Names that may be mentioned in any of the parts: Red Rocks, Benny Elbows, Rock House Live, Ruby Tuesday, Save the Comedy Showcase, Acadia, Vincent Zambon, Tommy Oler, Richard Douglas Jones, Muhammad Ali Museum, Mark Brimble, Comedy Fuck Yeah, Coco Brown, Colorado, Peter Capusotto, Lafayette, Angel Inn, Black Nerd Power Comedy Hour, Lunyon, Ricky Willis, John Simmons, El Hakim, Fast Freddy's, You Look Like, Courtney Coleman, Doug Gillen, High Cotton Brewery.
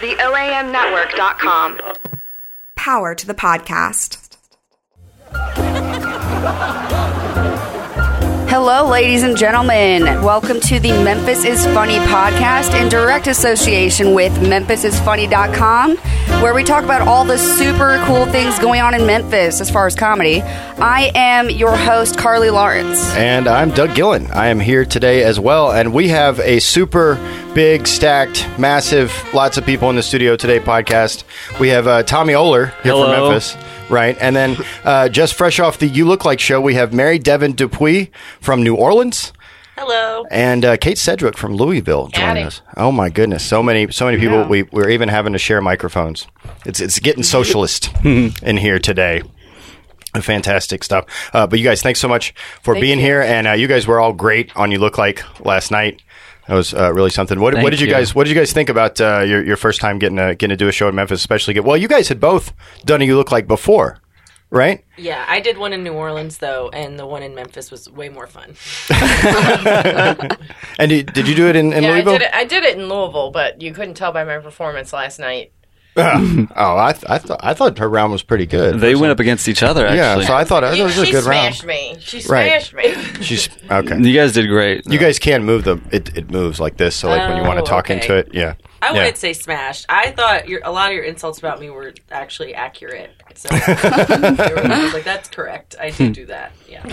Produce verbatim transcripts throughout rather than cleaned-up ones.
The O A M Network dot com. Power to the podcast. Hello, ladies and gentlemen. Welcome to the Memphis is Funny podcast in direct association with Memphis is funny dot com, where we talk about all the super cool things going on in Memphis as far as comedy. I am your host, Carly Lawrence. And I'm Doug Gillen. I am here today as well, and we have a super big, stacked, massive, lots of people in the studio today podcast. We have uh, Tommy Oler here Hello. from Memphis. Right, and then uh, just fresh off the You Look Like show, we have Mary-Devon Dupuy from New Orleans. Hello. And uh, Kate Sedgwick from Louisville joining us. Oh my goodness, so many, so many people. Yeah. We we're even having to share microphones. It's it's getting socialist in here today. Fantastic stuff. Uh, but you guys, thanks so much for Thank being you. here. And uh, you guys were all great on You Look Like last night. That was uh, really something. What, what did you, you guys? What did you guys think about uh, your your first time getting a, getting to do a show in Memphis? Especially get well. You guys had both done a You Look Like before, right? Yeah, I did one in New Orleans though, and the one in Memphis was way more fun. And did, did you do it in, in yeah, Louisville? I did it, I did it in Louisville, but you couldn't tell by my performance last night. Uh, oh, I th- I thought I thought her round was pretty good. They went up against each other. Actually. Yeah, so I thought it was a good round. She smashed me. She smashed me. She's okay. You guys did great. You guys can move the it. It moves like this. So like oh, when you want to talk okay. into it, yeah. I yeah. wouldn't say smashed. I thought your, a lot of your insults about me were actually accurate. So they were, I was like, that's correct. I did do that. Yeah.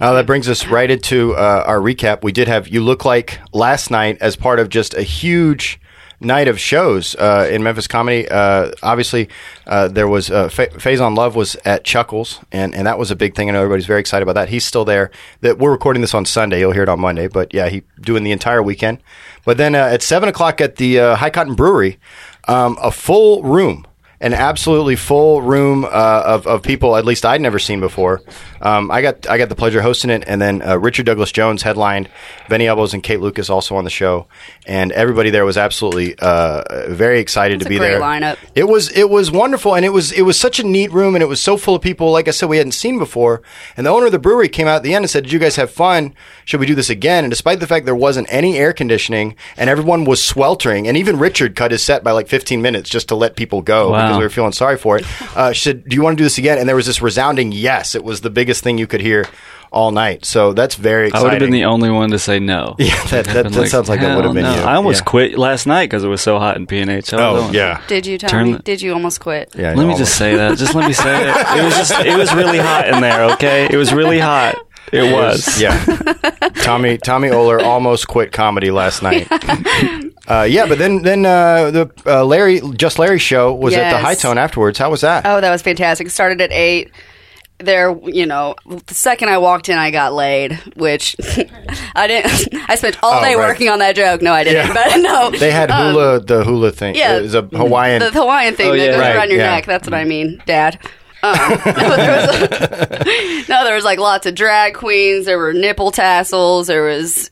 Uh, that brings us right into uh, our recap. We did have You Look Like last night as part of just a huge night of shows uh, in Memphis comedy. Uh, obviously, uh, there was uh, Fa- Faison Love was at Chuckles, and, and that was a big thing. I know everybody's very excited about that. He's still there. That we're recording this on Sunday. You'll hear it on Monday, but yeah, he doing the entire weekend. But then uh, at seven o'clock at the uh, High Cotton Brewery, um, a full room. An absolutely full room uh, of of people. At least I'd never seen before. Um, I got I got the pleasure of hosting it, and then uh, Richard Douglas Jones headlined. Benny Elbows and Kate Lucas also on the show, and everybody there was absolutely uh, very excited That's to be a great there. Lineup. It was it was wonderful, and it was it was such a neat room, and it was so full of people. Like I said, we hadn't seen before, and the owner of the brewery came out at the end and said, "Did you guys have fun? Should we do this again?" And despite the fact there wasn't any air conditioning, and everyone was sweltering, and even Richard cut his set by like fifteen minutes just to let people go. Wow. Because we were feeling sorry for it. Uh, should do you want to do this again? And there was this resounding yes. It was the biggest thing you could hear all night. So that's very exciting. I would have been the only one to say no. Yeah, that, that, that like, sounds like that would have been no. you. I almost yeah. quit last night because it was so hot in P and H. Oh, yeah. Did you, Tommy? The... Did you almost quit? Yeah, let know, me almost. just say that. Just let me say it. It was, just, it was really hot in there, okay? It was really hot. It, it was. was. Yeah. Tommy Tommy Oler almost quit comedy last night. Uh, yeah, but then then uh, the uh, Larry Just Larry show was yes. at the High Tone afterwards. How was that? Oh, that was fantastic. It started at eight. There, you know, the second I walked in, I got laid, which I didn't. I spent all oh, day right. working on that joke. No, I didn't. Yeah. But no, they had hula um, the hula thing. Yeah, it was a Hawaiian the, the Hawaiian thing oh, yeah. that goes right. around your yeah. neck. That's what I mean, Dad. Um, no, there was a, no, there was like lots of drag queens. There were nipple tassels. There was.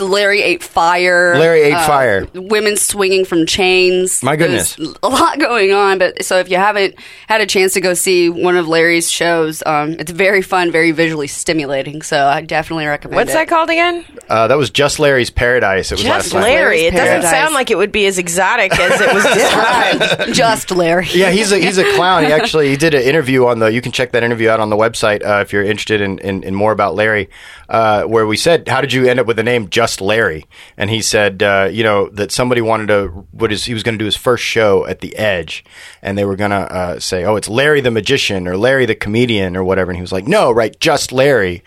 Larry ate fire. Larry ate uh, fire. Women swinging from chains. My goodness. There's a lot going on. But so if you haven't had a chance to go see one of Larry's shows, um, it's very fun, very visually stimulating. So I definitely recommend What's it. What's that called again? Uh, that was Just Larry's Paradise. It was Just last Larry. It doesn't Paradise. sound like it would be as exotic as it was described. Just Larry. Yeah, he's a he's a clown. He actually he did an interview on the. You can check that interview out on the website uh, if you're interested in, in, in more about Larry, uh, where we said, how did you end up with the name Just Just Larry? And he said, uh, you know, that somebody wanted to, what is, he was going to do his first show at the Edge, and they were going to uh, say, oh, it's Larry the Magician or Larry the Comedian or whatever. And he was like, no, right, Just Larry.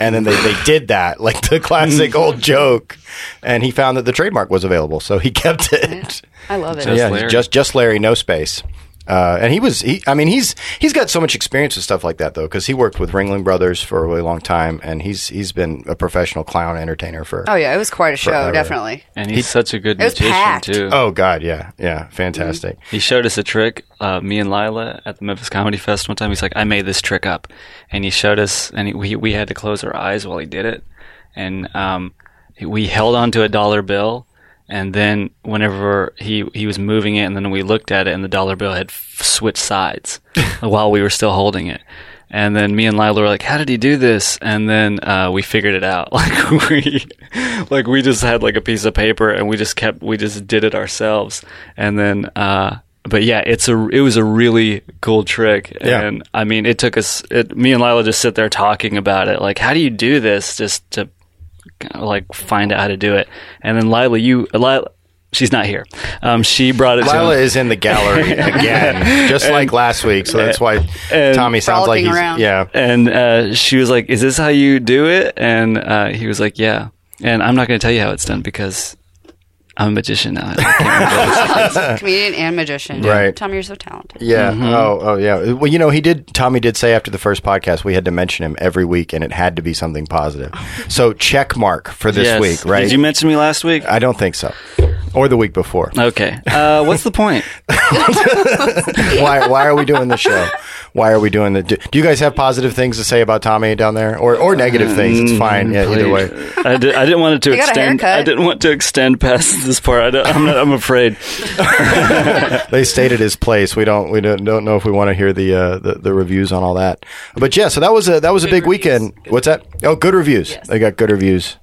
And then they, they did that, like the classic old joke. And he found that the trademark was available, so he kept it. Yeah, I love it. Just yeah, Larry. Just, just Larry, no space. Uh, and he was, he, I mean, he's he's got so much experience with stuff like that, though, because he worked with Ringling Brothers for a really long time, and he's he's been a professional clown entertainer for. Oh, yeah, it was quite a show, forever. definitely. And he's he, such a good magician, too. Oh, God, yeah, yeah, fantastic. Mm-hmm. He showed us a trick, uh, me and Lila, at the Memphis Comedy Fest one time. He's like, I made this trick up. And he showed us, and he, we, we had to close our eyes while he did it. And um, we held onto a dollar bill. And then whenever he, he was moving it, and then we looked at it, and the dollar bill had f- switched sides while we were still holding it. And then me and Lila were like, how did he do this? And then uh, we figured it out. Like we, like we just had like a piece of paper and we just kept, we just did it ourselves. And then, uh, but yeah, it's a, it was a really cool trick. Yeah. And I mean, it took us, it, me and Lila just sit there talking about it. Like, how do you do this? Just to kind of like find out how to do it. And then Lila, you, Lila, she's not here. Um, she brought it. Lila to is in the gallery again, just and, like last week. So that's why Tommy sounds like he's around. Yeah. And uh, she was like, "Is this how you do it?" And uh, he was like, "Yeah." And I'm not going to tell you how it's done because I'm a magician now. Comedian and magician, right? Tommy, you're so talented. Yeah. Mm-hmm. Oh, oh, yeah. Well, you know, he did. Tommy did say after the first podcast, we had to mention him every week, and it had to be something positive. So check mark for this yes. week, right? Did you mention me last week? I don't think so. Or the week before. Okay. Uh, what's the point? why Why are we doing the show? Why are we doing the... Do, do you guys have positive things to say about Tommy down there? Or or negative things? It's fine. Yeah, either way. I, did, I didn't want it to I extend... I didn't want to extend past this part. I don't, I'm, not, I'm afraid. They stayed at his place. We don't We don't, don't know if we want to hear the, uh, the the reviews on all that. But yeah, so that was a that was good a big reviews. Weekend. Good. What's that? Oh, good reviews. Yes. They got good reviews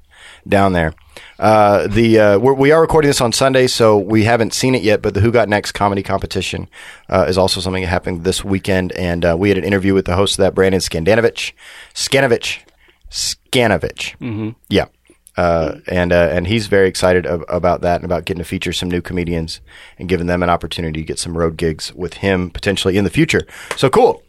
down there. Uh, the uh, we're, we are recording this on Sunday, so we haven't seen it yet, but the Who Got Next comedy competition uh, is also something that happened this weekend, and uh, we had an interview with the host of that, Brandon Scandanovich. Scanovich. Scanovich. Mm-hmm. Yeah. Uh, and uh, and he's very excited ab- about that and about getting to feature some new comedians and giving them an opportunity to get some road gigs with him potentially in the future. So cool.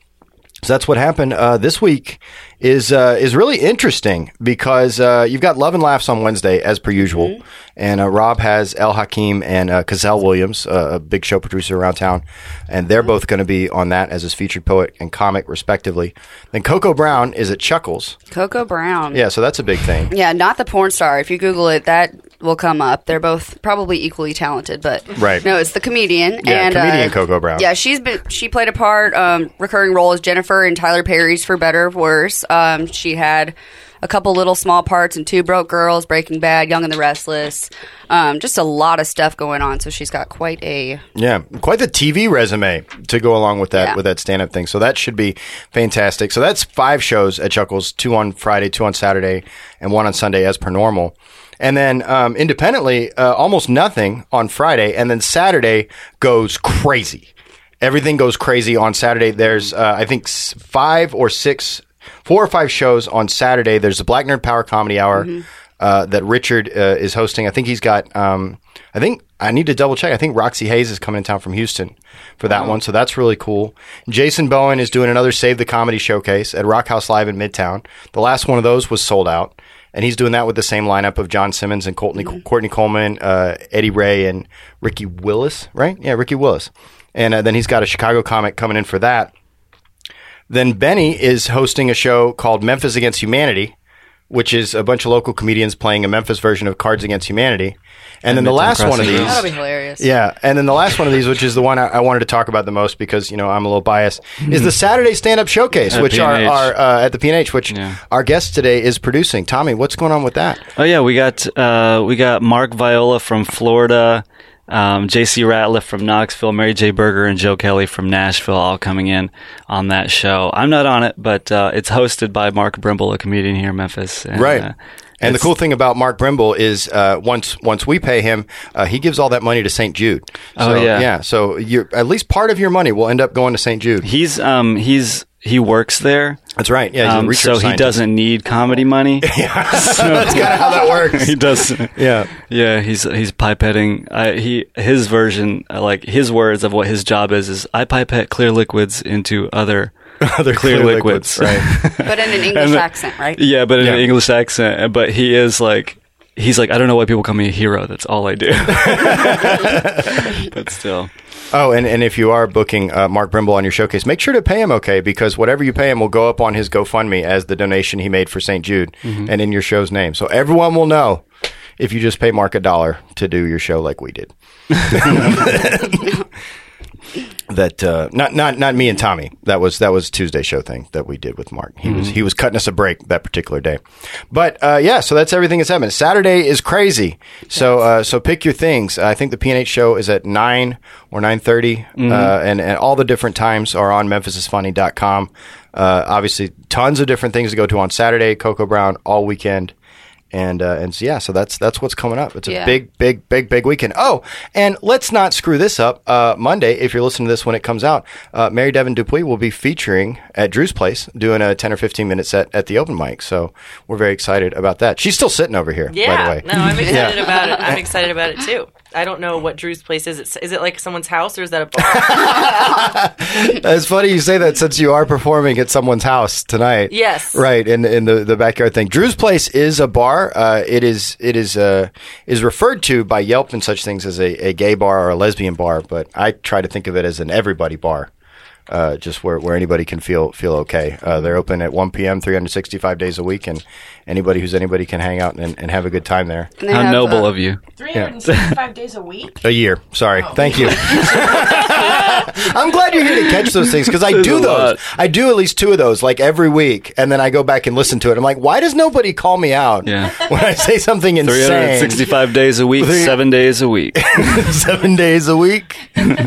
So that's what happened uh, this week. Is uh, is really interesting because uh, you've got Love and Laughs on Wednesday as per usual, mm-hmm. and uh, Rob has El Hakim and uh, Cazell Williams, uh, a big show producer around town, and they're mm-hmm. both going to be on that as his featured poet and comic respectively. Then Coco Brown is at Chuckles. Coco Brown, yeah, so that's a big thing. Yeah, not the porn star. If you Google it, that will come up. They're both probably equally talented, but right. no, it's the comedian. Yeah, and, comedian uh, Coco Brown. Yeah, she's been she played a part um, recurring role as Jennifer in Tyler Perry's For Better or Worse. Um, she had a couple little small parts in Two Broke Girls, Breaking Bad, Young and the Restless. Um, just a lot of stuff going on. So she's got quite a... Yeah, quite the T V resume to go along with that yeah. with that stand-up thing. So that should be fantastic. So that's five shows at Chuckles, two on Friday, two on Saturday, and one on Sunday as per normal. And then um, independently, uh, almost nothing on Friday. And then Saturday goes crazy. Everything goes crazy on Saturday. There's, uh, I think, five or six... Four or five shows on Saturday. There's the Black Nerd Power Comedy Hour mm-hmm. uh, that Richard uh, is hosting. I think he's got, um, I think, I need to double check. I think Roxy Hayes is coming in town from Houston for that mm-hmm. one. So that's really cool. Jason Bowen is doing another Save the Comedy Showcase at Rock House Live in Midtown. The last one of those was sold out. And he's doing that with the same lineup of John Simmons and Courtney, mm-hmm. Courtney Coleman, uh, Eddie Ray, and Ricky Willis, right? Yeah, Ricky Willis. And uh, then he's got a Chicago comic coming in for that. Then Benny is hosting a show called Memphis Against Humanity, which is a bunch of local comedians playing a Memphis version of Cards Against Humanity. And, and then the last one of these... That'll be hilarious. Yeah. And then the last one of these, which is the one I, I wanted to talk about the most because, you know, I'm a little biased, is the Saturday Stand Up Showcase, at which are, are uh, at the P and H, which yeah. our guest today is producing. Tommy, what's going on with that? Oh, yeah. We got, uh, we got Mark Viola from Florida... Um, J C Ratliff from Knoxville, Mary J. Berger, and Joe Kelly from Nashville all coming in on that show. I'm not on it, but uh, it's hosted by Mark Brimble, a comedian here in Memphis. And, right. Uh, and the cool thing about Mark Brimble is uh, once once we pay him, uh, he gives all that money to Saint Jude. So, oh, yeah. Yeah. So you're, at least part of your money will end up going to Saint Jude. He's um he's... He works there. That's right. Yeah, he's a research scientist. Um, so he doesn't need comedy money. Yeah. So that's kind of how that works. He does. Yeah, yeah. He's he's pipetting. I, he his version, like his words of what his job is, is I pipette clear liquids into other. Other clear, clear liquids, liquids, right? But in an English and, accent, right? Yeah, but in yeah. an English accent. But he is like. He's like, I don't know why people call me a hero. That's all I do. But still. Oh, and, and if you are booking uh, Mark Brimble on your showcase, make sure to pay him okay, because whatever you pay him will go up on his GoFundMe as the donation he made for Saint Jude mm-hmm. and in your show's name. So everyone will know if you just pay Mark a dollar to do your show like we did. That uh, not not not me and Tommy. That was that was Tuesday show thing that we did with Mark. He mm-hmm. was he was cutting us a break that particular day. But uh, yeah, so that's everything that's happening. Saturday is crazy. So uh, so pick your things. I think the P and H show is at nine or nine thirty, mm-hmm. uh, and and all the different times are on Memphis is funny dot com. uh, obviously tons of different things to go to on Saturday, Coco Brown all weekend. And uh, and so, yeah, so that's that's what's coming up. It's a yeah. big, big, big, big weekend. Oh, and let's not screw this up. Uh, Monday, if you're listening to this when it comes out, uh, Mary-Devon Dupuy will be featuring at Drew's Place doing a ten or fifteen minute set at the open mic. So we're very excited about that. She's still sitting over here, yeah, by the way. No, I'm excited yeah. about it. I'm excited about it, too. I don't know what Drew's Place is. It's, is it like someone's house or is that a bar? It's funny you say that since you are performing at someone's house tonight. Yes. Right, in, in the, the backyard thing. Drew's Place is a bar. Uh, it is it is uh, is referred to by Yelp and such things as a, a gay bar or a lesbian bar, but I try to think of it as an everybody bar. Uh, just where, where anybody can feel feel okay. Uh, they're open at one p.m. three hundred sixty-five days a week, and anybody who's anybody can hang out and, and have a good time there. How have, noble uh, of you. three hundred sixty-five yeah. days a week? A year. Sorry. Oh. Thank you. I'm glad you're here to catch those things, because I There's do those. Lot. I do at least two of those, like every week, and then I go back and listen to it. I'm like, why does nobody call me out yeah. when I say something insane? three hundred sixty-five days a week, Three- seven days a week. Seven days a week?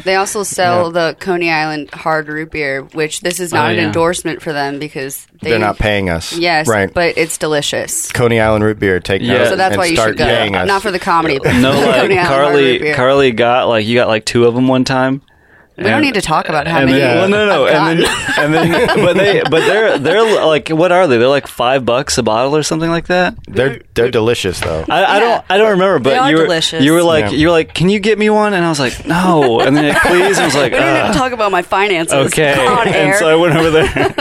They also sell yeah. the Coney Island hard root beer, which this is not oh, an yeah. endorsement for them because they, they're not paying us. Yes, right. But it's delicious. Coney Island root beer, take yeah. note. So that's and why you should go. Paying us. Not for the comedy, but no, like, Coney Carly, Carly got like you got like two of them one time. We and, don't need to talk about how many. Well, no, no, and then, and then, but they, but they're, they're like, what are they? They're like five bucks a bottle or something like that. They're, they're delicious though. I, I yeah. don't, I don't remember. But you were, delicious. you were like, yeah. you were like, can you get me one? And I was like, no. And then like, please, I was like, we didn't uh, have to talk about my finances. Okay. On air. And so I went over there.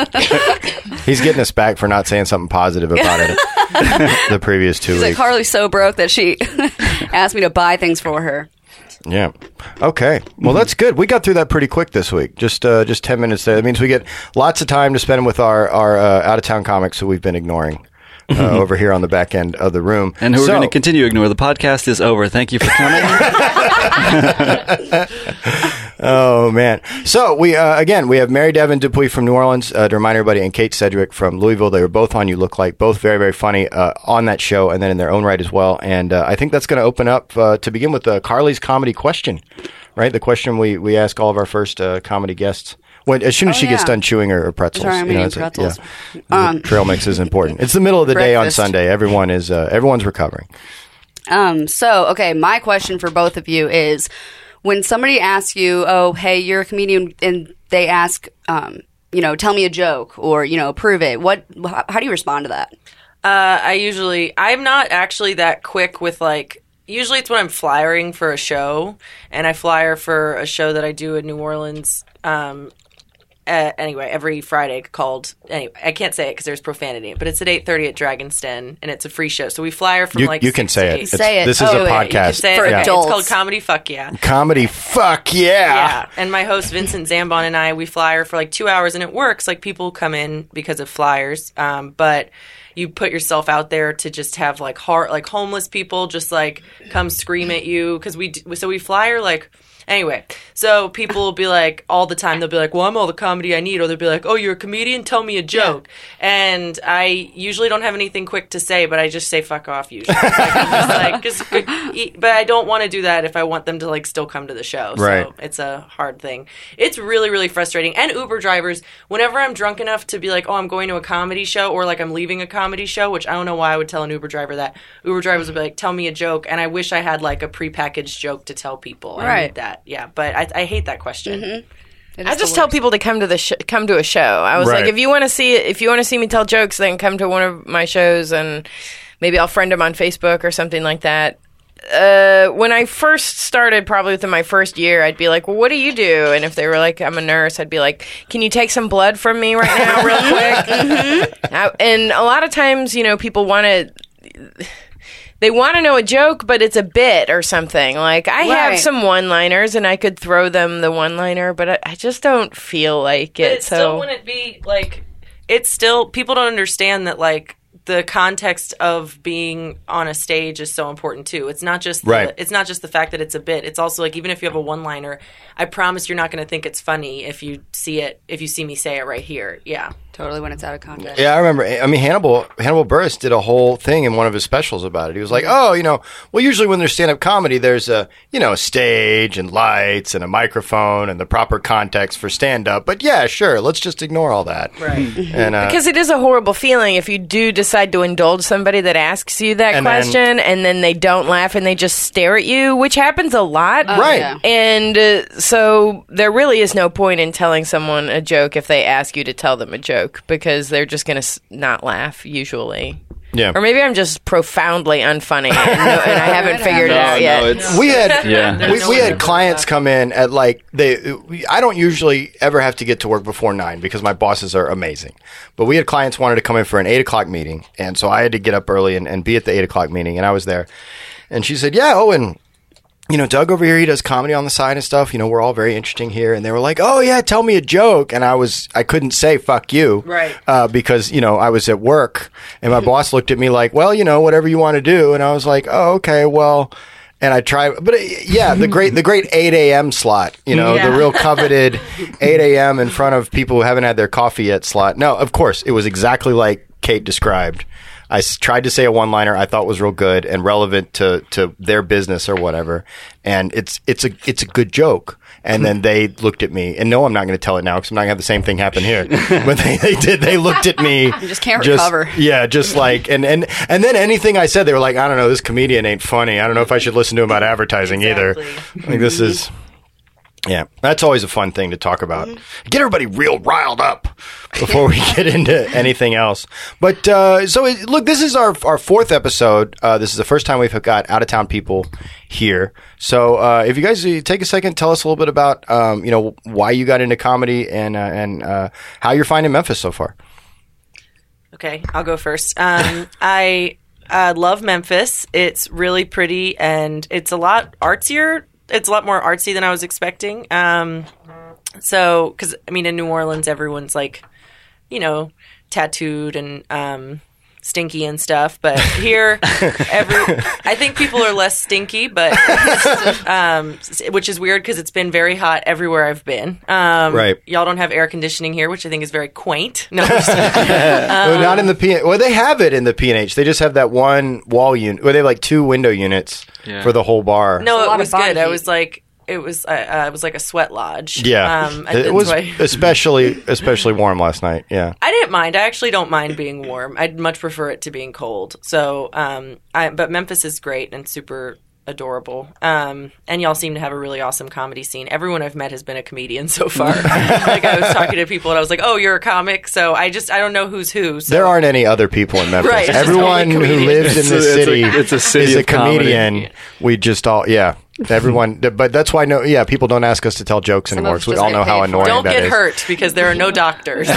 He's getting us back for not saying something positive about it the previous two She's weeks. Like Carly's so broke that she asked me to buy things for her. Yeah. Okay. Well, that's good. We got through that pretty quick this week. Just uh, just ten minutes there. That means we get lots of time to spend with our, our uh, out-of-town comics who we've been ignoring uh, over here on the back end of the room. And who so, we're going to continue to ignore. The podcast is over. Thank you for coming. Oh, man. So, we uh, again, we have Mary-Devon Dupuy from New Orleans, uh, to remind everybody, and Kate Sedgwick from Louisville. They were both on You Look Like, both very, very funny uh, on that show and then in their own right as well. And uh, I think that's going to open up, uh, to begin with, uh, Carly's comedy question, right? The question we, we ask all of our first uh, comedy guests. When, as soon as oh, she yeah. gets done chewing her, her pretzels. Sorry, I'm you know, eating pretzels. Like, yeah, um, trail mix is important. It's the middle of the breakfast. Day on Sunday. Everyone is uh, everyone's recovering. Um. So, okay, my question for both of you is, when somebody asks you, oh, hey, you're a comedian, and they ask, um, you know, tell me a joke or, you know, prove it, what? How do you respond to that? Uh, I usually, I'm not actually that quick with, like, usually it's when I'm flyering for a show, and I flyer for a show that I do in New Orleans, um, Uh, anyway, every Friday called. Anyway, I can't say it because there's profanity, but it's at eight thirty at Dragon's Den, and it's a free show. So we flyer from you, like you can say it. It's, say it. This oh, is a yeah, podcast for it. Adults. Okay. It's called Comedy Fuck Yeah. Comedy Fuck Yeah. Yeah. And my host Vincent Zambon and I, we flyer for like two hours, and it works. Like people come in because of flyers, um, but. You put yourself out there to just have like hard, like homeless people just like come scream at you because we d- so we flyer like anyway. So people will be like all the time. They'll be like, "Well, I'm all the comedy I need," or they'll be like, "Oh, you're a comedian? Tell me a joke." Yeah. And I usually don't have anything quick to say, but I just say "fuck off" usually. Like, I'm just like, just, but I don't want to do that if I want them to like still come to the show. Right. So it's a hard thing. It's really really frustrating. And Uber drivers, whenever I'm drunk enough to be like, "Oh, I'm going to a comedy show," or like I'm leaving a comedy. comedy show, which I don't know why I would tell an Uber driver that. Uber drivers would be like, tell me a joke, and I wish I had like a prepackaged joke to tell people. Right. I hate that. Yeah, but I, I hate that question. Mm-hmm. I just tell people to come to the sh- come to a show. I was right. like, if you want to see if you want to see me tell jokes, then come to one of my shows, and maybe I'll friend them on Facebook or something like that. Uh, when I first started, probably within my first year, I'd be like, well, what do you do? And if they were like, I'm a nurse, I'd be like, can you take some blood from me right now real quick? Mm-hmm. I, and a lot of times, you know, people want to... They want to know a joke, but it's a bit or something. Like, I right. have some one-liners, and I could throw them the one-liner, but I, I just don't feel like it. But it so. still wouldn't be, like... It's still... People don't understand that, like... The context of being on a stage is so important too. It's not just the, right. It's not just the fact that it's a bit. It's also like even if you have a one-liner, I promise you're not going to think it's funny if you see it if you see me say it right here. Yeah. Totally, when it's out of context. Yeah, I remember. I mean, Hannibal Hannibal Buress did a whole thing in one of his specials about it. He was like, oh, you know, well, usually when there's stand-up comedy, there's a, you know, a stage and lights and a microphone and the proper context for stand-up. But yeah, sure, let's just ignore all that. Right. And, uh, because it is a horrible feeling if you do decide to indulge somebody that asks you that and question then, and then they don't laugh and they just stare at you, which happens a lot. Uh, right. Yeah. And uh, so there really is no point in telling someone a joke if they ask you to tell them a joke, because they're just going to not laugh usually. Yeah. Or maybe I'm just profoundly unfunny and, no, and I haven't figured no, it out yet. No, we had yeah. we, we had clients come in at like they. We, I don't usually ever have to get to work before nine because my bosses are amazing. But we had clients wanted to come in for an eight o'clock meeting, and so I had to get up early and, and be at the eight o'clock meeting, and I was there. And she said, "Yeah, oh, and you know, Doug over here, he does comedy on the side and stuff. You know, we're all very interesting here." And they were like, "Oh, yeah, tell me a joke." And I was, I couldn't say fuck you. Right. Uh, because, you know, I was at work and my boss looked at me like, "Well, you know, whatever you want to do." And I was like, "Oh, okay, well," and I tried, but it, yeah, the great, the great eight a.m. slot, you know, yeah. the real coveted eight a.m. in front of people who haven't had their coffee yet slot. No, of course, it was exactly like Kate described. I tried to say a one-liner I thought was real good and relevant to, to their business or whatever, and it's it's a it's a good joke. And then they looked at me, and no, I'm not going to tell it now because I'm not going to have the same thing happen here. But they, they did. They looked at me. You just can't just, recover. Yeah, just like and, and and then anything I said, they were like, "I don't know, this comedian ain't funny. I don't know if I should listen to him about advertising exactly. either." Like this is. Yeah, that's always a fun thing to talk about. Mm-hmm. Get everybody real riled up before we get into anything else. But uh, so, it, look, this is our our fourth episode. Uh, this is the first time we've got out-of-town people here. So uh, if you guys take a second, tell us a little bit about um, you know, why you got into comedy and, uh, and uh, how you're finding Memphis so far. Okay, I'll go first. Um, I uh, love Memphis. It's really pretty, and it's a lot artsier. It's a lot more artsy than I was expecting. Um, so, because, I mean, in New Orleans, everyone's like, you know, tattooed and um, stinky and stuff. But here, every I think people are less stinky, but um, which is weird because it's been very hot everywhere I've been. Um, right. Y'all don't have air conditioning here, which I think is very quaint. No, just, um, not in the P. Well, they have it in the P and H. They just have that one wall unit. Well, they have like two window units. Yeah. For the whole bar. No, it was good. Heat. I was like, it was, uh, uh, it was like a sweat lodge. Yeah, um, it was I- especially, especially warm last night. Yeah, I didn't mind. I actually don't mind being warm. I'd much prefer it to being cold. So, um, I, but Memphis is great and super adorable. Um, and y'all seem to have a really awesome comedy scene. Everyone I've met has been a comedian so far. Like I was talking to people and I was like, "Oh, you're a comic." So I just, I don't know who's who. So. There aren't any other people in Memphis. Right, everyone who lives in this city, it's a, it's a city is a comedian. Comedy. We just all, yeah. Everyone, but that's why no, yeah, people don't ask us to tell jokes anymore because we all know how annoying that is. Don't get hurt because there are no doctors. um,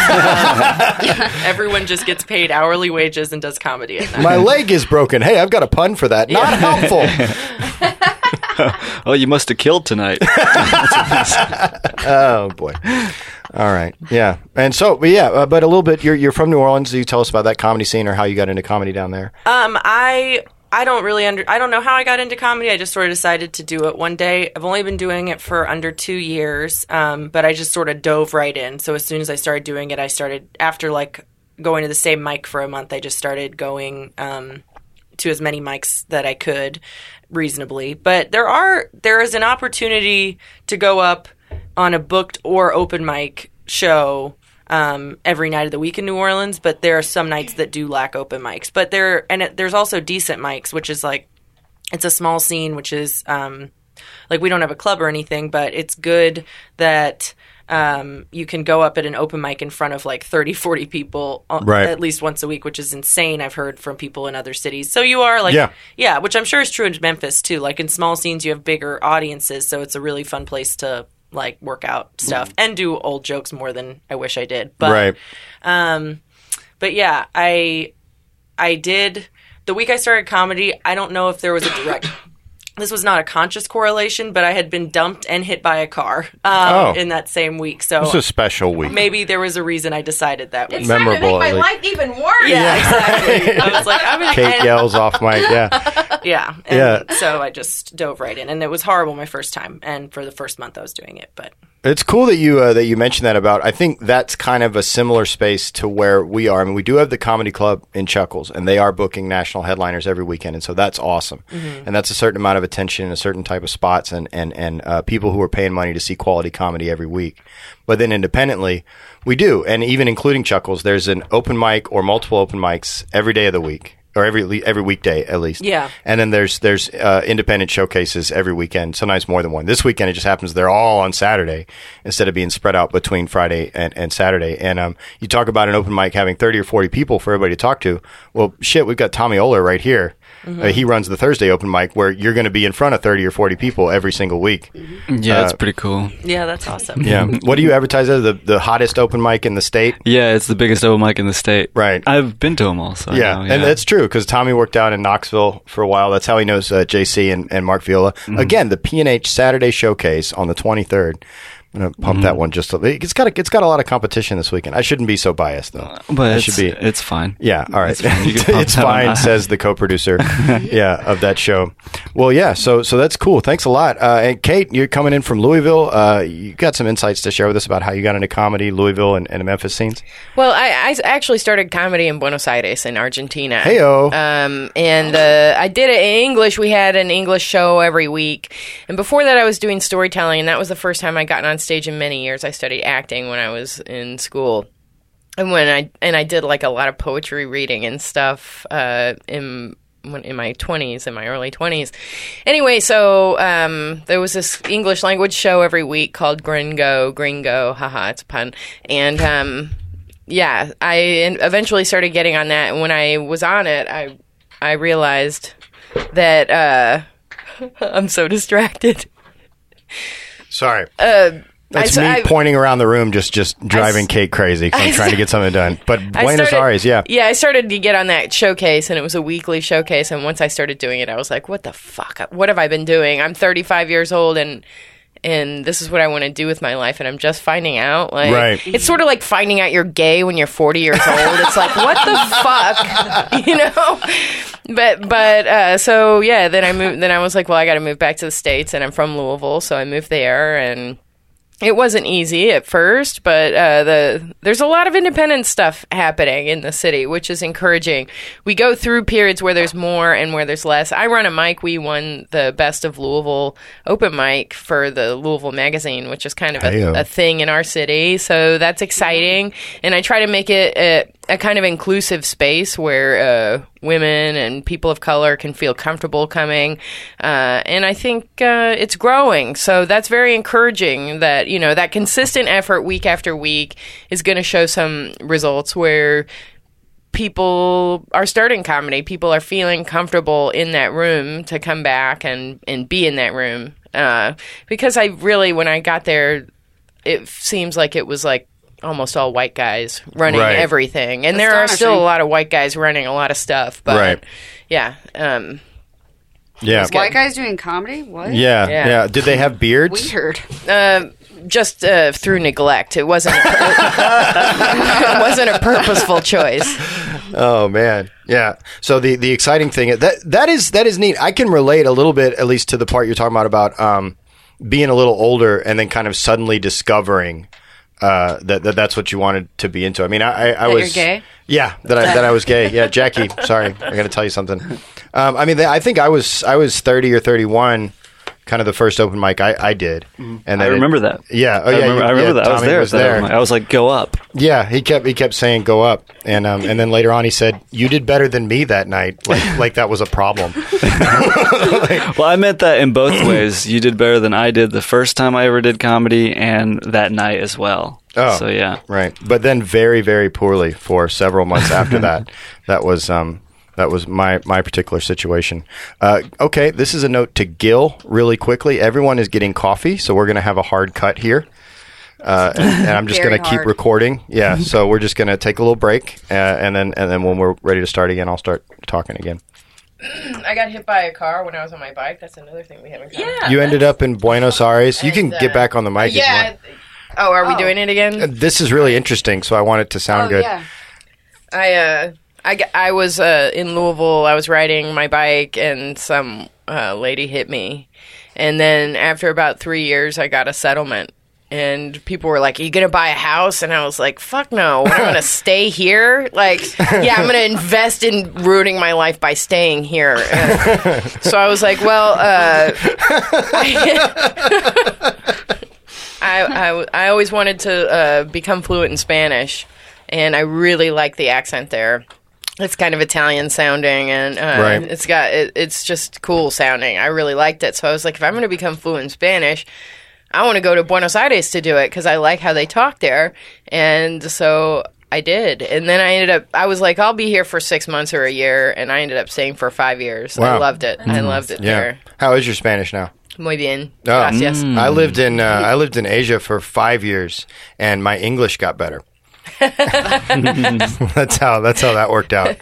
everyone just gets paid hourly wages and does comedy at night. My leg is broken. Hey, I've got a pun for that. Yeah. Not helpful. Oh, you must have killed tonight. Oh boy. All right. Yeah. And so, but yeah, uh, but a little bit. You're you're from New Orleans. Do you tell us about that comedy scene or how you got into comedy down there? Um, I. I don't really under. I don't know how I got into comedy. I just sort of decided to do it one day. I've only been doing it for under two years, um, but I just sort of dove right in. So as soon as I started doing it, I started after like going to the same mic for a month. I just started going um, to as many mics that I could reasonably. But there are there is an opportunity to go up on a booked or open mic show. Um, every night of the week in New Orleans, but there are some nights that do lack open mics. But there, and it, there's also decent mics, which is like, it's a small scene, which is um, like we don't have a club or anything, but it's good that um, you can go up at an open mic in front of like thirty, forty people right. at least once a week, which is insane. I've heard from people in other cities. So you are like, yeah. yeah, which I'm sure is true in Memphis too. Like in small scenes, you have bigger audiences. So it's a really fun place to like work out stuff and do old jokes more than I wish I did. But, right. um, but yeah, I, I did the week I started comedy. I don't know if there was a direct, this was not a conscious correlation, but I had been dumped and hit by a car, um, oh. in that same week. So it's a special week. Maybe there was a reason I decided that week. It's memorable. Trying to make my life even worse. Yeah, exactly. I was like, I'm gonna Kate end. Yells off mic. Yeah. Yeah. And yeah. So I just dove right in. And it was horrible my first time. And for the first month I was doing it. But It's cool that you uh, that you mentioned that about. I think that's kind of a similar space to where we are. I mean, we do have the comedy club in Chuckles, and they are booking national headliners every weekend, and so that's awesome. Mm-hmm. And that's a certain amount of attention, a certain type of spots, and and and uh, people who are paying money to see quality comedy every week. But then independently, we do, and even including Chuckles, there's an open mic or multiple open mics every day of the week. Or every every weekday at least. Yeah. And then there's there's uh, independent showcases every weekend, sometimes more than one. This weekend it just happens they're all on Saturday instead of being spread out between Friday and, and Saturday. And um, you talk about an open mic having thirty or forty people for everybody to talk to. Well, shit, we've got Tommy Oler right here. Mm-hmm. Uh, he runs the Thursday open mic where you're going to be in front of thirty or forty people every single week. Yeah, uh, that's pretty cool. Yeah, that's awesome. Yeah. What do you advertise as the, the hottest open mic in the state? Yeah, it's the biggest open mic in the state. Right. I've been to them all. So yeah. Know, yeah, and that's true because Tommy worked out in Knoxville for a while. That's how he knows uh, J C and, and Mark Viola. Mm-hmm. Again, the P and H Saturday Showcase on the twenty-third. I'm going to pump mm-hmm. that one just a little. It's got a, it's got a lot of competition this weekend. I shouldn't be so biased, though. But it's, should be. It's fine. Yeah, all right. It's fine, it's fine says the co-producer yeah, of that show. Well, yeah, so so that's cool. Thanks a lot. Uh, and Kate, you're coming in from Louisville. Uh, you got some insights to share with us about how you got into comedy, Louisville, and, and the Memphis scenes? Well, I, I actually started comedy in Buenos Aires in Argentina. Hey-o. Um, and uh, I did it in English. We had an English show every week. And before that, I was doing storytelling, and that was the first time I got on stage in many years. I studied acting when I was in school, and when I and I did like a lot of poetry reading and stuff uh, in when, in my twenties, in my early twenties. Anyway, so um, there was this English language show every week called Gringo, Gringo, haha, it's a pun, and um, yeah, I eventually started getting on that. And when I was on it, I I realized that uh, I'm so distracted. Sorry. Uh, That's I, me I, pointing around the room, just, just driving I, Kate crazy because I'm trying to get something done. But Buenos started, Aires, yeah. Yeah, I started to get on that showcase, and it was a weekly showcase. And once I started doing it, I was like, what the fuck? What have I been doing? I'm thirty-five years old, and and this is what I want to do with my life, and I'm just finding out. Like, right. It's sort of like finding out you're gay when you're forty years old. It's like, what the fuck? You know? But but uh, so yeah, then I moved. Then I was like, well, I got to move back to the States, and I'm from Louisville, so I moved there, and it wasn't easy at first. But uh, the there's a lot of independent stuff happening in the city, which is encouraging. We go through periods where there's more and where there's less. I run a mic. We won the Best of Louisville open mic for the Louisville Magazine, which is kind of a, a thing in our city. So that's exciting, and I try to make it a, a kind of inclusive space where. Uh, Women and people of color can feel comfortable coming. Uh, and I think uh, it's growing. So that's very encouraging that, you know, that consistent effort week after week is going to show some results where people are starting comedy. People are feeling comfortable in that room to come back and, and be in that room. Uh, because I really, when I got there, it seems like it was like, almost all white guys running right. everything. And there are still a lot of white guys running a lot of stuff. But right. yeah. Um, yeah. White guys doing comedy? What? Yeah. Yeah. yeah. Did they have beards? Weird. Uh, just uh, through neglect. It wasn't, a pur- it wasn't a purposeful choice. Oh, man. Yeah. So the, the exciting thing, that that is that is neat. I can relate a little bit, at least to the part you're talking about, about um, being a little older and then kind of suddenly discovering Uh, that, that that's what you wanted to be into. I mean, I, I, I that was you're gay? Yeah, that I that I was gay. Yeah, Jackie. Sorry, I got to tell you something. Um, I mean, I think I was I was thirty or thirty-one, kind of the first open mic I, I did. And I remember it, that. Yeah, oh, I yeah, remember, you, I remember yeah, that. Tommy I was there. Was there. That I was like, go up. Yeah, he kept he kept saying go up, and um, and then later on he said you did better than me that night. Like like that was a problem. Like, well, I meant that in both ways. You did better than I did the first time I ever did comedy, and that night as well. Oh, so yeah, right. But then very, very poorly for several months after that. That was um, that was my my particular situation. Uh, okay, this is a note to Gil really quickly. Everyone is getting coffee, so we're going to have a hard cut here. Uh, and, and I'm just going to keep recording. Yeah, so we're just going to take a little break, uh, and then and then when we're ready to start again, I'll start talking again. I got hit by a car when I was on my bike. That's another thing we haven't covered. Yeah, you ended up in Buenos Aires. You can uh, get back on the mic yeah, if you want. Oh, are we oh. doing it again? This is really interesting, so I want it to sound oh, good. Yeah. I, uh, I, I was uh, in Louisville. I was riding my bike, and some uh, lady hit me. And then after about three years, I got a settlement. And people were like, are you going to buy a house? And I was like, fuck no. I'm going to stay here. Like, yeah, I'm going to invest in ruining my life by staying here. And so I was like, well, uh, I, I, I, I always wanted to uh, become fluent in Spanish. And I really like the accent there. It's kind of Italian sounding, and uh, right. it's got it, it's just cool sounding. I really liked it. So I was like, if I'm going to become fluent in Spanish, I want to go to Buenos Aires to do it because I like how they talk there. And so I did. And then I ended up, I was like, I'll be here for six months or a year. And I ended up staying for five years. Wow. I loved it. Mm-hmm. I loved it yeah. there. How is your Spanish now? Muy bien. Oh, gracias. Mm. I lived in uh, I lived in Asia for five years and my English got better. that's how that's how that worked out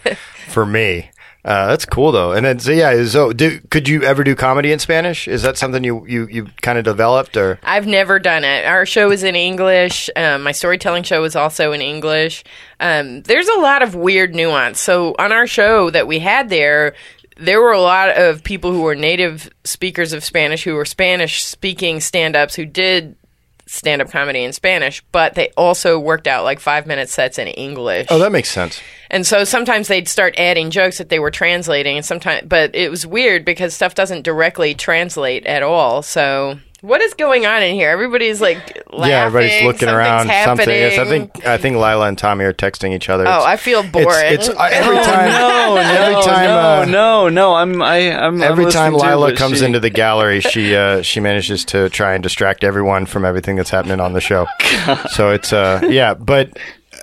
for me. Uh, that's cool though, and then so yeah. So, do, could you ever do comedy in Spanish? Is that something you you, you kind of developed, or I've never done it. Our show was in English. Um, my storytelling show was also in English. Um, there's a lot of weird nuance. So on our show that we had there, there were a lot of people who were native speakers of Spanish, who were Spanish speaking stand-ups, who did stand-up comedy in Spanish, but they also worked out like five-minute sets in English. Oh, that makes sense. And so sometimes they'd start adding jokes that they were translating, and sometimes, but it was weird because stuff doesn't directly translate at all. So what is going on in here? Everybody's like laughing. Yeah, everybody's looking around. Happening. Something. Yes, I think I think Lila and Tommy are texting each other. It's, oh, I feel boring. It's, it's uh, every time. no, no, every time. No, uh, no, no. I'm. I, I'm. Every I'm time Lila comes she... into the gallery, she uh, she manages to try and distract everyone from everything that's happening on the show. So it's uh, yeah, but.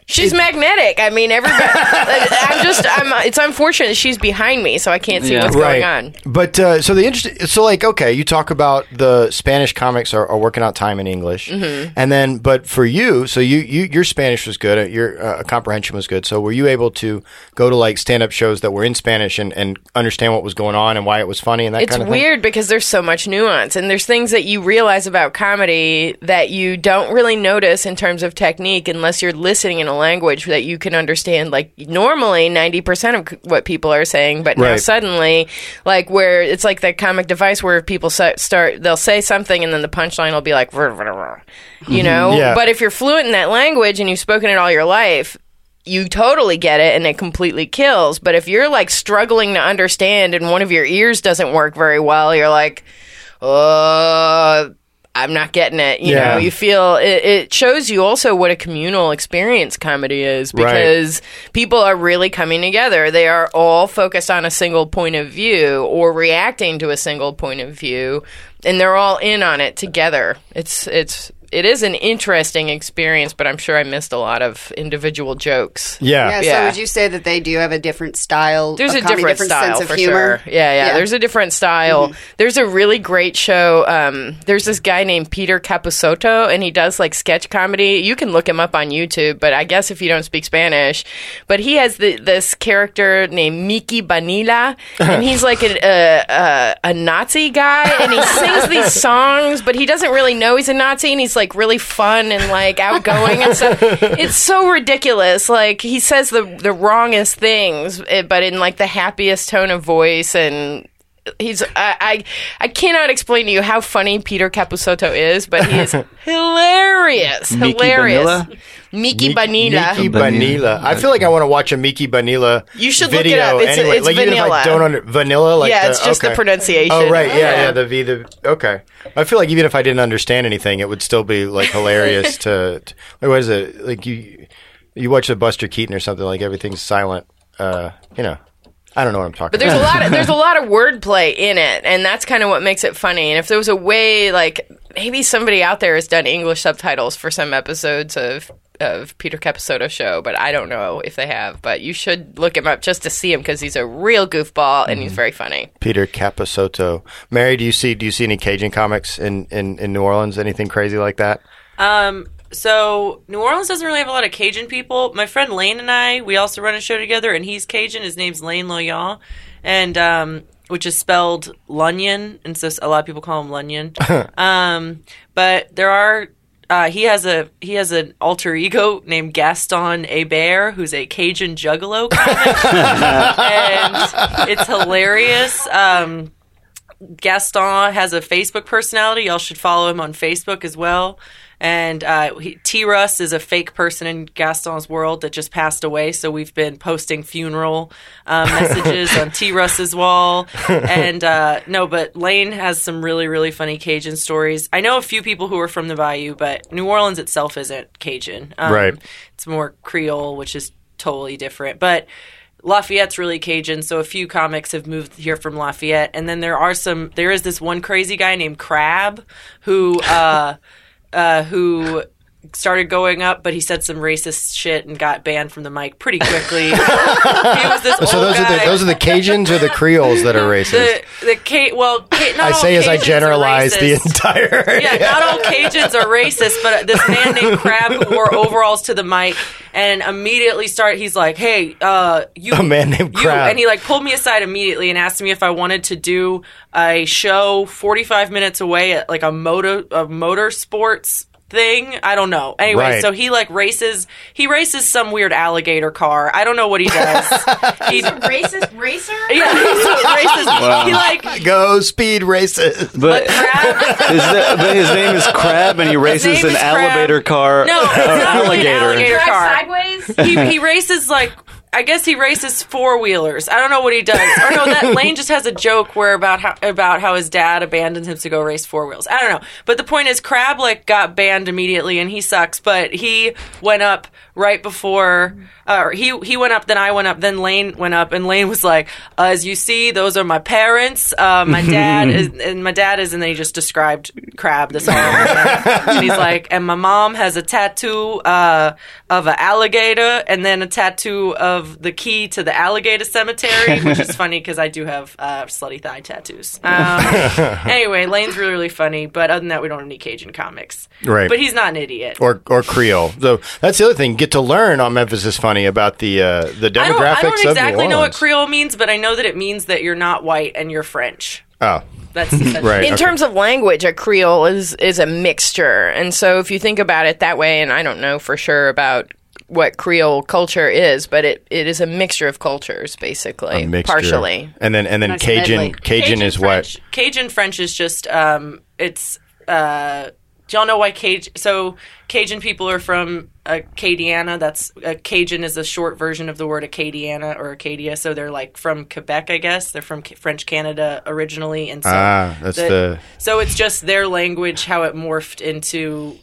She's magnetic. I mean, everybody. I'm just. I'm. It's unfortunate she's behind me, so I can't see yeah. what's right. going on. But uh, so the interesting. So like, okay, you talk about the Spanish comics are, are working out time in English, mm-hmm. and then, but for you, so you, you your Spanish was good, your uh, comprehension was good. So were you able to go to like stand up shows that were in Spanish and, and understand what was going on and why it was funny and that it's kind of thing? It's weird because there's so much nuance and there's things that you realize about comedy that you don't really notice in terms of technique unless you're listening in a language that you can understand, like normally ninety percent of what people are saying, but right. now suddenly, like where it's like that comic device where people start, they'll say something and then the punchline will be like, rrr, rrr, rrr, you know? Yeah. But if you're fluent in that language and you've spoken it all your life, you totally get it and it completely kills. But if you're like struggling to understand and one of your ears doesn't work very well, you're like, uh... I'm not getting it. You yeah. know, you feel it, it shows you also what a communal experience comedy is because right. people are really coming together. They are all focused on a single point of view or reacting to a single point of view, and they're all in on it together. It's it's it is an interesting experience, but I'm sure I missed a lot of individual jokes. Yeah. Yeah, yeah. So would you say that they do have a different style? There's a different, different style sense of for humor? Sure. Yeah, yeah, yeah. There's a different style. Mm-hmm. There's a really great show. Um, there's this guy named Peter Capusotto, and he does like sketch comedy. You can look him up on YouTube, but I guess if you don't speak Spanish. But he has the, this character named Mickey Vanilla, and he's like a, a, a, a Nazi guy, and he sings these songs, but he doesn't really know he's a Nazi, and he's like, like really fun and like outgoing and stuff. It's so ridiculous. Like he says the the wrongest things, but in like the happiest tone of voice. And he's I I, I cannot explain to you how funny Peter Capusotto is, but he is hilarious, Mickey hilarious. Vanilla? Mickey Vanilla. Mickey Vanilla. I feel like I want to watch a Mickey Vanilla. You should video look it up. It's, anyway. a, it's like, vanilla. Even if I don't under, vanilla. Like yeah, the, it's just okay. the pronunciation. Oh right, yeah, yeah, yeah. The V. The okay. I feel like even if I didn't understand anything, it would still be like hilarious to. to like, what is it? Like you, you watch a Buster Keaton or something. Like everything's silent. Uh, you know. I don't know what I'm talking about. But there's about. a lot of there's a lot of wordplay in it, and that's kind of what makes it funny. And if there was a way, like maybe somebody out there has done English subtitles for some episodes of of Peter Capusotto's show, but I don't know if they have. But you should look him up just to see him because he's a real goofball and mm-hmm. he's very funny. Peter Capusotto. Mary, do you see do you see any Cajun comics in, in, in New Orleans? Anything crazy like that? Um. So, New Orleans doesn't really have a lot of Cajun people. My friend Lane and I, we also run a show together, and he's Cajun. His name's Lane Lunyon, and um, which is spelled Lunyon, and so a lot of people call him Lunyon. um, but there are uh, he has a he has an alter ego named Gaston Hébert, who's a Cajun juggalo comic, and it's hilarious. Um, Gaston has a Facebook personality. Y'all should follow him on Facebook as well. And uh, he, T-Russ is a fake person in Gaston's world that just passed away. So we've been posting funeral um, messages on T-Russ's wall. And uh, no, but Lane has some really, really funny Cajun stories. I know a few people who are from the Bayou, but New Orleans itself isn't Cajun. Um, right. It's more Creole, which is totally different. But Lafayette's really Cajun, so a few comics have moved here from Lafayette. And then there are some – there is this one crazy guy named Crab who uh, – Uh, who started going up, but he said some racist shit and got banned from the mic pretty quickly. He was this so old those guy. Are the, those are the Cajuns or the Creoles that are racist? The, the Ca- well, Ca- not I all say Cajuns as I generalize the entire. Yeah, yeah, not all Cajuns are racist, but this man named Crab who wore overalls to the mic and immediately started. He's like, "Hey, uh, you." A man named you, Crab, and he like pulled me aside immediately and asked me if I wanted to do a show forty-five minutes away at like a motor a motor sports thing. I don't know. Anyway, right. So he like races he races some weird alligator car. I don't know what he does. He, he's a racist racer? Yeah, he's a racist. Wow. He like go speed races. But, but, Crab, is that, but his name is Crab and he races an elevator car. No, it's not alligator. An alligator car. Sideways? He he races like I guess he races four-wheelers. I don't know what he does. Or no, that Lane just has a joke where about how, about how his dad abandons him to go race four-wheels. I don't know. But the point is Crab like got banned immediately and he sucks, but he went up right before uh, he he went up, then I went up, then Lane went up, and Lane was like, as you see, those are my parents. Uh, my dad is and my dad is and then he just described Crab this whole and he's like, and my mom has a tattoo uh, of an alligator and then a tattoo of Of the key to the alligator cemetery, which is funny because I do have uh, slutty thigh tattoos. Um, anyway, Lane's really, really funny, but other than that, we don't have any Cajun comics. Right. But he's not an idiot. Or or Creole. So that's the other thing. Get to learn on Memphis is Funny about the uh, the demographics of New Orleans. I don't exactly know what Creole means, but I know that it means that you're not white and you're French. Oh. That's right. In okay. terms of language, a Creole is, is a mixture. And so if you think about it that way, and I don't know for sure about what Creole culture is, but it, it is a mixture of cultures, basically, partially, and then and then nice Cajun, Cajun Cajun is French. What Cajun French is just um it's uh do y'all know why Cajun so Cajun people are from Acadiana. That's uh, Cajun is a short version of the word Acadiana or Acadia. So they're like from Quebec, I guess. They're from C- French Canada originally, and so ah, that's the, the so it's just their language how it morphed into.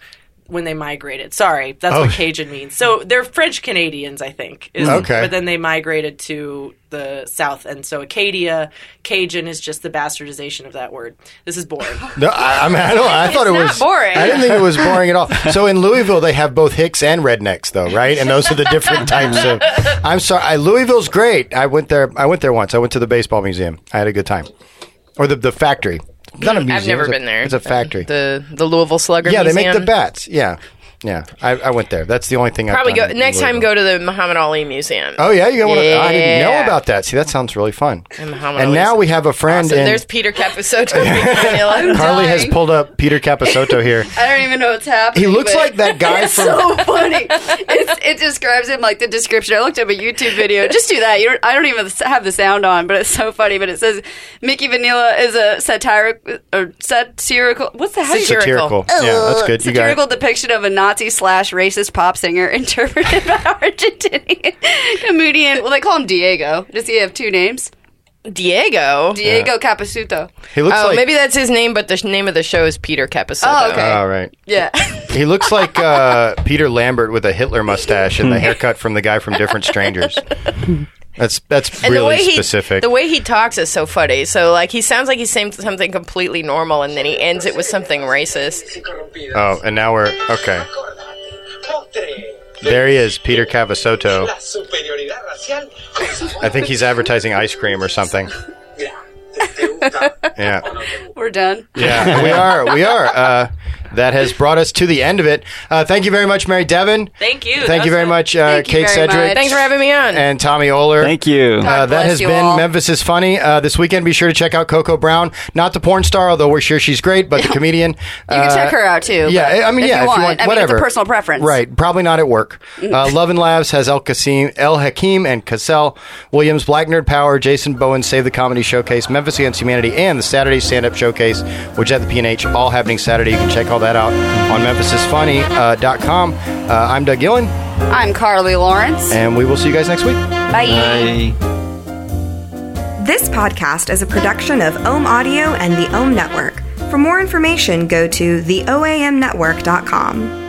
When they migrated. Sorry, that's oh. what Cajun means. So they're French Canadians, I think. Is, okay. But then they migrated to the South. And so Acadia, Cajun is just the bastardization of that word. This is boring. No, I, I, mean, I, don't, I thought it was not boring. I didn't think it was boring at all. So in Louisville, they have both hicks and rednecks, though, right? And those are the different types of. I'm sorry. I, Louisville's great. I went there. I went there once. I went to the baseball museum. I had a good time. Or the the factory. Not a museum. I've never it's been a, there. It's a factory. The the Louisville Slugger yeah, Museum. Yeah, they make the bats. Yeah. Yeah. I, I went there. That's the only thing Probably I've done. Probably next time go to the Muhammad Ali Museum. Oh, yeah? You got one yeah. of, I didn't know about that. See, that sounds really fun. And, and now we have a friend awesome. in... There's Peter Capusotto. Carly has pulled up Peter Capusotto here. I don't even know what's happening. He looks like that guy it's from... It's so funny. It's, it describes him like the description. I looked up a YouTube video. Just do that. You don't, I don't even have the sound on, but it's so funny. But it says Mickey Vanilla is a satiric, or satirical... What's the heck? Satirical. satirical. Yeah, that's good. You satirical depiction of a non Nazi slash racist pop singer interpreted by Argentinian comedian. Well, they call him Diego. Does he have two names? Diego? Diego yeah. Capusotto. He looks oh, like... maybe that's his name, but the sh- name of the show is Peter Capusotto. Oh, okay. All oh, right. Yeah. He looks like uh, Peter Lambert with a Hitler mustache and the haircut from the guy from Different Strangers. That's that's and really the way specific. He, the way he talks is so funny. So like he sounds like he's saying something completely normal, and then he ends it with something racist. Oh, and now we're okay. There he is, Peter Capusotto. I think he's advertising ice cream or something. Yeah, we're done. Yeah, we are. We are. Uh, that has brought us to the end of it. Uh, thank you very much, Mary-Devon. Thank you. Thank you very much, uh, Kate Sedgwick. Thanks for having me on. And Tommy Oler. Thank you. Uh, that has been all. Memphis is Funny. Uh, this weekend, be sure to check out Coco Brown. Not the porn star, although we're sure she's great, but the comedian. You uh, can check her out, too. Yeah, I mean, if yeah, you if want. you want. I mean, whatever. It's a personal preference. Right. Probably not at work. Uh, Love and Laughs has El, Kasim, El Hakim and Cassell Williams, Black Nerd Power, Jason Bowen, Save the Comedy Showcase, Memphis Against Humanity, and the Saturday Stand Up Showcase, which is at the P and H, all happening Saturday. You can check all that out on memphis is funny dot com. Uh, uh, I'm Doug Gillen. I'm Carly Lawrence. And we will see you guys next week. Bye. Bye. This podcast is a production of O A M Audio and the O A M Network. For more information, go to the O A M network dot com.